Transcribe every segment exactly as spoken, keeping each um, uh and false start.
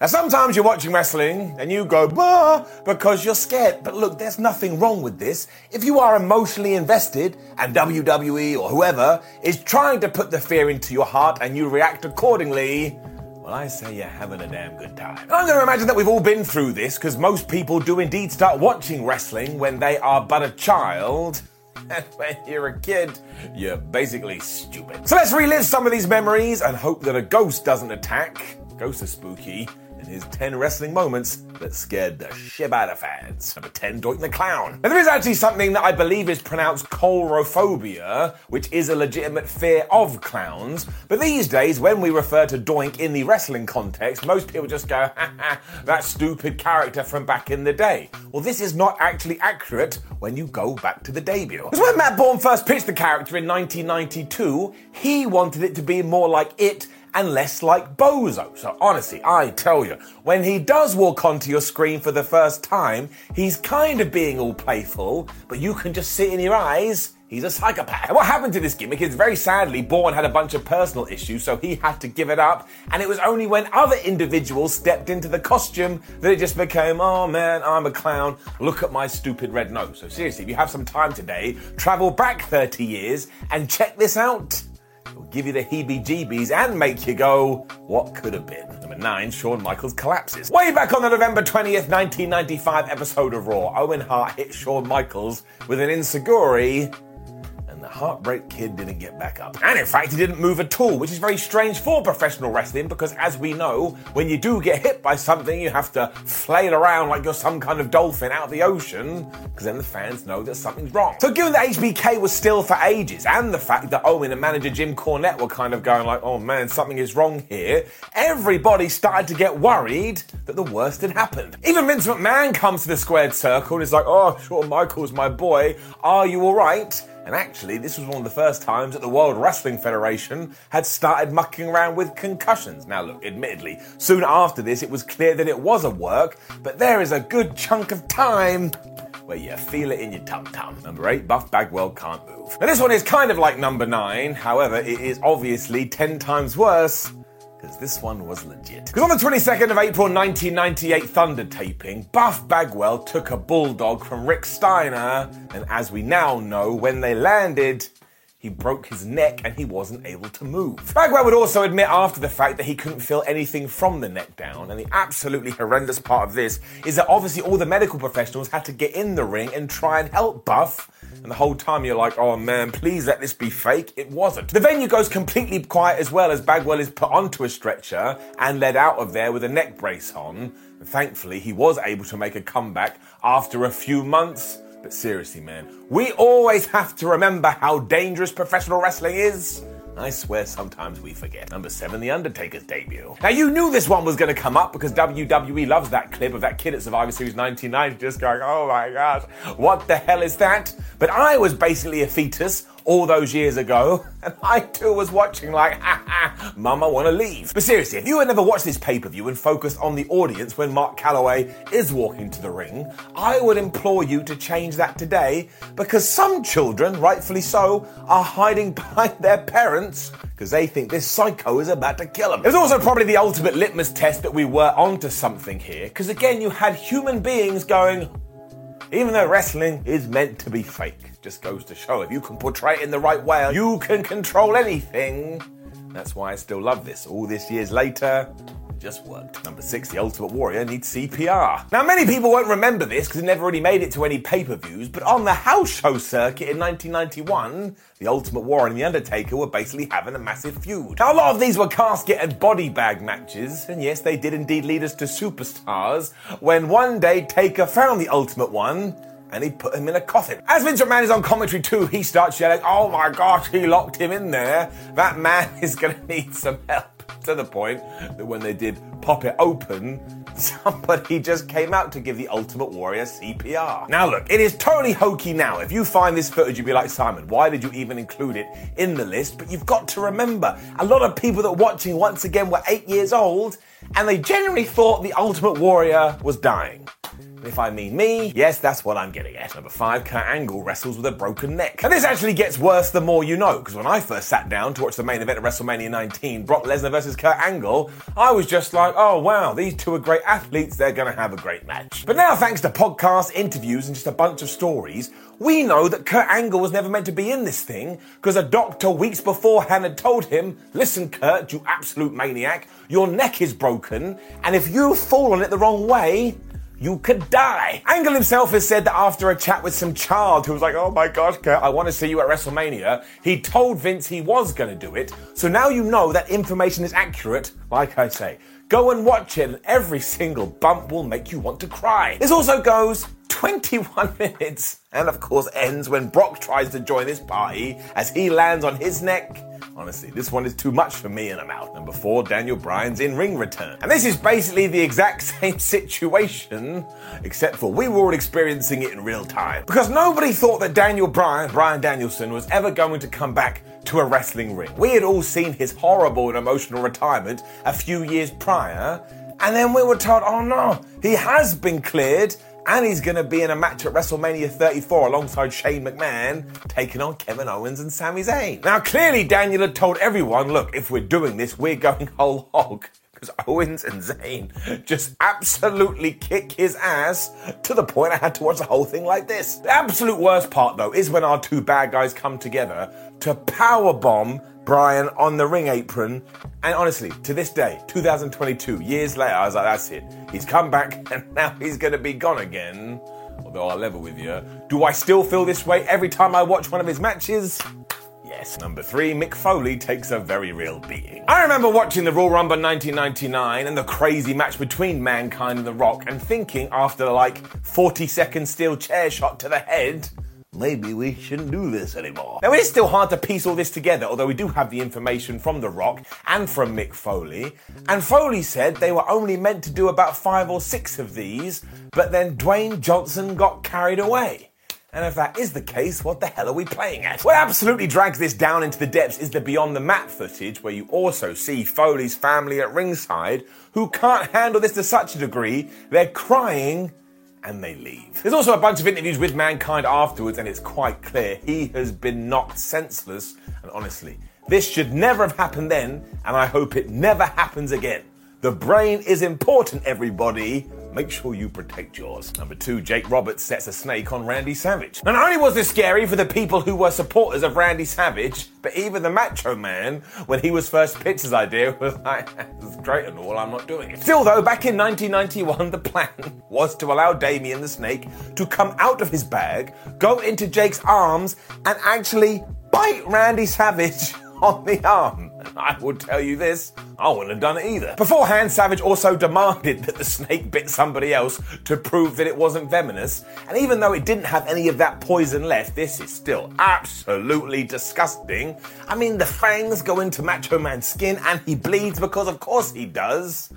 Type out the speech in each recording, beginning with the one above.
Now, sometimes you're watching wrestling and you go, bah, because you're scared. But look, there's nothing wrong with this. If you are emotionally invested and W W E or whoever is trying to put the fear into your heart and you react accordingly, well, I say you're having a damn good time. And I'm going to imagine that we've all been through this, because most people do indeed start watching wrestling when they are but a child. And when you're a kid, you're basically stupid. So let's relive some of these memories and hope that a ghost doesn't attack. Ghosts are spooky. And here's ten wrestling moments that scared the shit out of fans. Number ten, Doink the Clown. Now, there is actually something that I believe is pronounced colrophobia, which is a legitimate fear of clowns. But these days, when we refer to Doink in the wrestling context, most people just go, ha ha, that stupid character from back in the day. Well, this is not actually accurate when you go back to the debut. Because when Matt Bourne first pitched the character in nineteen ninety-two, he wanted it to be more like It and less like Bozo. So honestly, I tell you, when he does walk onto your screen for the first time, he's kind of being all playful, but you can just see it in your eyes, he's a psychopath. And what happened to this gimmick is, very sadly, Bourne had a bunch of personal issues, so he had to give it up. And it was only when other individuals stepped into the costume that it just became, oh man, I'm a clown, look at my stupid red nose. So seriously, if you have some time today, travel back thirty years and check this out. It'll give you the heebie-jeebies and make you go, what could have been? Number nine, Shawn Michaels collapses. Way back on the November twentieth, nineteen ninety-five episode of Raw, Owen Hart hit Shawn Michaels with an enziguri, and the Heartbreak Kid didn't get back up. And in fact, he didn't move at all, which is very strange for professional wrestling, because as we know, when you do get hit by something, you have to flail around like you're some kind of dolphin out of the ocean, because then the fans know that something's wrong. So given that H B K was still for ages, and the fact that Owen and manager Jim Cornette were kind of going like, oh man, something is wrong here, everybody started to get worried that the worst had happened. Even Vince McMahon comes to the squared circle and is like, oh, sure, Michael's my boy, are you all right? And actually, this was one of the first times that the World Wrestling Federation had started mucking around with concussions. Now look, admittedly, soon after this, it was clear that it was a work, but there is a good chunk of time where you feel it in your tum-tum. Number eight, Buff Bagwell can't move. Now this one is kind of like number nine, however, it is obviously ten times worse, because this one was legit. Because on the twenty-second of April nineteen ninety-eight Thunder taping, Buff Bagwell took a bulldog from Ric Steiner, and as we now know, when they landed, he broke his neck and he wasn't able to move. Bagwell would also admit after the fact that he couldn't feel anything from the neck down, and the absolutely horrendous part of this is that obviously all the medical professionals had to get in the ring and try and help Buff, and the whole time you're like, oh man, please let this be fake. It wasn't. The venue goes completely quiet as well, as Bagwell is put onto a stretcher and led out of there with a neck brace on. And thankfully, he was able to make a comeback after a few months. But seriously, man, we always have to remember how dangerous professional wrestling is. I swear sometimes we forget. Number seven, The Undertaker's debut. Now, you knew this one was going to come up because W W E loves that clip of that kid at Survivor Series nineteen ninety just going, oh my gosh, what the hell is that? But I was basically a fetus all those years ago, and I too was watching like, ha ha, mum, I want to leave. But seriously, if you had never watched this pay-per-view and focused on the audience when Mark Calloway is walking to the ring, I would implore you to change that today, because some children, rightfully so, are hiding behind their parents because they think this psycho is about to kill them. It was also probably the ultimate litmus test that we were onto something here, because again, you had human beings going, even though wrestling is meant to be fake, just goes to show if you can portray it in the right way, you can control anything. That's why I still love this. All these years later, it just worked. Number six, The Ultimate Warrior needs C P R. Now, many people won't remember this because it never really made it to any pay-per-views, but on the house show circuit in nineteen ninety-one, The Ultimate Warrior and The Undertaker were basically having a massive feud. Now, a lot of these were casket and body bag matches, and yes, they did indeed lead us to superstars, when one day Taker found The Ultimate One, and he put him in a coffin. As Vince McMahon is on commentary too, he starts yelling, oh my gosh, he locked him in there. That man is going to need some help. To the point that when they did pop it open, somebody just came out to give The Ultimate Warrior C P R. Now look, it is totally hokey now. If you find this footage, you'll be like, Simon, why did you even include it in the list? But you've got to remember, a lot of people that are watching once again were eight years old, and they generally thought The Ultimate Warrior was dying. If I mean me, yes, that's what I'm getting at. Number five, Kurt Angle wrestles with a broken neck. And this actually gets worse the more you know, because when I first sat down to watch the main event of WrestleMania nineteen, Brock Lesnar versus Kurt Angle, I was just like, oh wow, these two are great athletes, they're gonna have a great match. But now, thanks to podcasts, interviews, and just a bunch of stories, we know that Kurt Angle was never meant to be in this thing, because a doctor weeks beforehand had told him, listen Kurt, you absolute maniac, your neck is broken, and if you fall on it the wrong way, you could die. Angle himself has said that after a chat with some child who was like, oh my gosh, Kurt, I want to see you at WrestleMania, he told Vince he was going to do it. So now you know that information is accurate, like I say. Go and watch it, and every single bump will make you want to cry. This also goes twenty-one minutes, and of course ends when Brock tries to join his party as he lands on his neck. Honestly, this one is too much for me and I'm out. Number four, Daniel Bryan's in-ring return. And this is basically the exact same situation, except for we were all experiencing it in real time. Because nobody thought that Daniel Bryan, Bryan Danielson, was ever going to come back to a wrestling ring. We had all seen his horrible and emotional retirement a few years prior, and then we were told, oh no, he has been cleared, and he's going to be in a match at WrestleMania thirty-four alongside Shane McMahon, taking on Kevin Owens and Sami Zayn. Now, clearly, Daniel had told everyone, look, if we're doing this, we're going whole hog. Because Owens and Zayn just absolutely kick his ass to the point I had to watch the whole thing like this. The absolute worst part, though, is when our two bad guys come together to powerbomb Bryan on the ring apron. And honestly, to this day, two thousand twenty-two, years later, I was like, that's it. He's come back and now he's going to be gone again. Although I'll level with you. Do I still feel this way every time I watch one of his matches? Yes. Number three, Mick Foley takes a very real beating. I remember watching the Royal Rumble nineteen ninety-nine and the crazy match between Mankind and The Rock and thinking after like forty second steel chair shot to the head, maybe we shouldn't do this anymore. Now, it is still hard to piece all this together, although we do have the information from The Rock and from Mick Foley. And Foley said they were only meant to do about five or six of these, but then Dwayne Johnson got carried away. And if that is the case, what the hell are we playing at? What absolutely drags this down into the depths is the Beyond the Mat footage, where you also see Foley's family at ringside, who can't handle this to such a degree, they're crying, and they leave. There's also a bunch of interviews with Mankind afterwards, and it's quite clear he has been knocked senseless, and honestly, this should never have happened then, and I hope it never happens again. The brain is important, everybody. Make sure you protect yours. Number two, Jake Roberts sets a snake on Randy Savage. Now, not only was this scary for the people who were supporters of Randy Savage, but even the Macho Man, when he was first pitched his idea, was like, it's great and all, I'm not doing it. Still though, back in nineteen ninety-one, the plan was to allow Damien the Snake to come out of his bag, go into Jake's arms, and actually bite Randy Savage on the arm. And I will tell you this, I wouldn't have done it either. Beforehand, Savage also demanded that the snake bit somebody else to prove that it wasn't venomous. And even though it didn't have any of that poison left, this is still absolutely disgusting. I mean, the fangs go into Macho Man's skin and he bleeds because of course he does.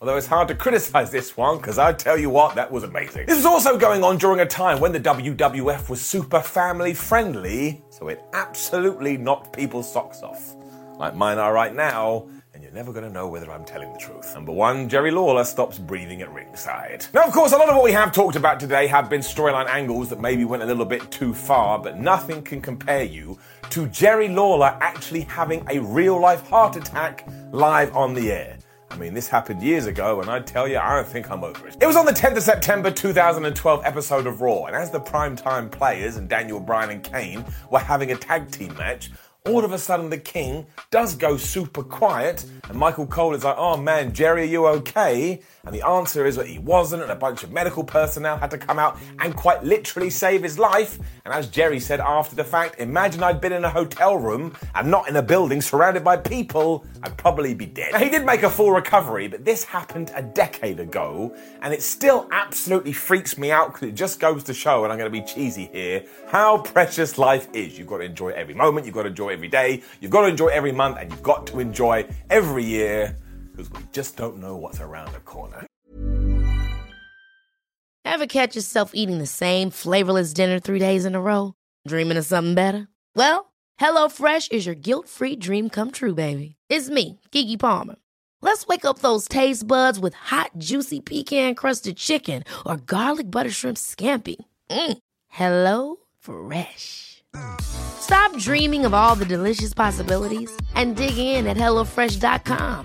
Although it's hard to criticize this one, because I tell you what, that was amazing. This was also going on during a time when the W W F was super family friendly, so it absolutely knocked people's socks off. Like mine are right now, and you're never going to know whether I'm telling the truth. Number one, Jerry Lawler stops breathing at ringside. Now, of course, a lot of what we have talked about today have been storyline angles that maybe went a little bit too far, but nothing can compare you to Jerry Lawler actually having a real-life heart attack live on the air. I mean, this happened years ago, and I tell you, I don't think I'm over it. It was on the tenth of September two thousand twelve episode of Raw, and as the primetime players and Daniel Bryan and Kane were having a tag team match, all of a sudden, the King does go super quiet, and Michael Cole is like, oh man, Jerry, are you okay? And the answer is that he wasn't, and a bunch of medical personnel had to come out and quite literally save his life. And as Jerry said after the fact, imagine I'd been in a hotel room and not in a building surrounded by people, I'd probably be dead. Now, he did make a full recovery, but this happened a decade ago, and it still absolutely freaks me out because it just goes to show, and I'm going to be cheesy here, how precious life is. You've got to enjoy every moment, you've got to enjoy every day, you've got to enjoy every month, and you've got to enjoy every year, because we just don't know what's around the corner. Ever catch yourself eating the same flavorless dinner three days in a row? Dreaming of something better? Well, HelloFresh is your guilt-free dream come true, baby. It's me, Keke Palmer. Let's wake up those taste buds with hot, juicy pecan-crusted chicken or garlic butter shrimp scampi. Mm. Hello Fresh. Stop dreaming of all the delicious possibilities and dig in at HelloFresh dot com.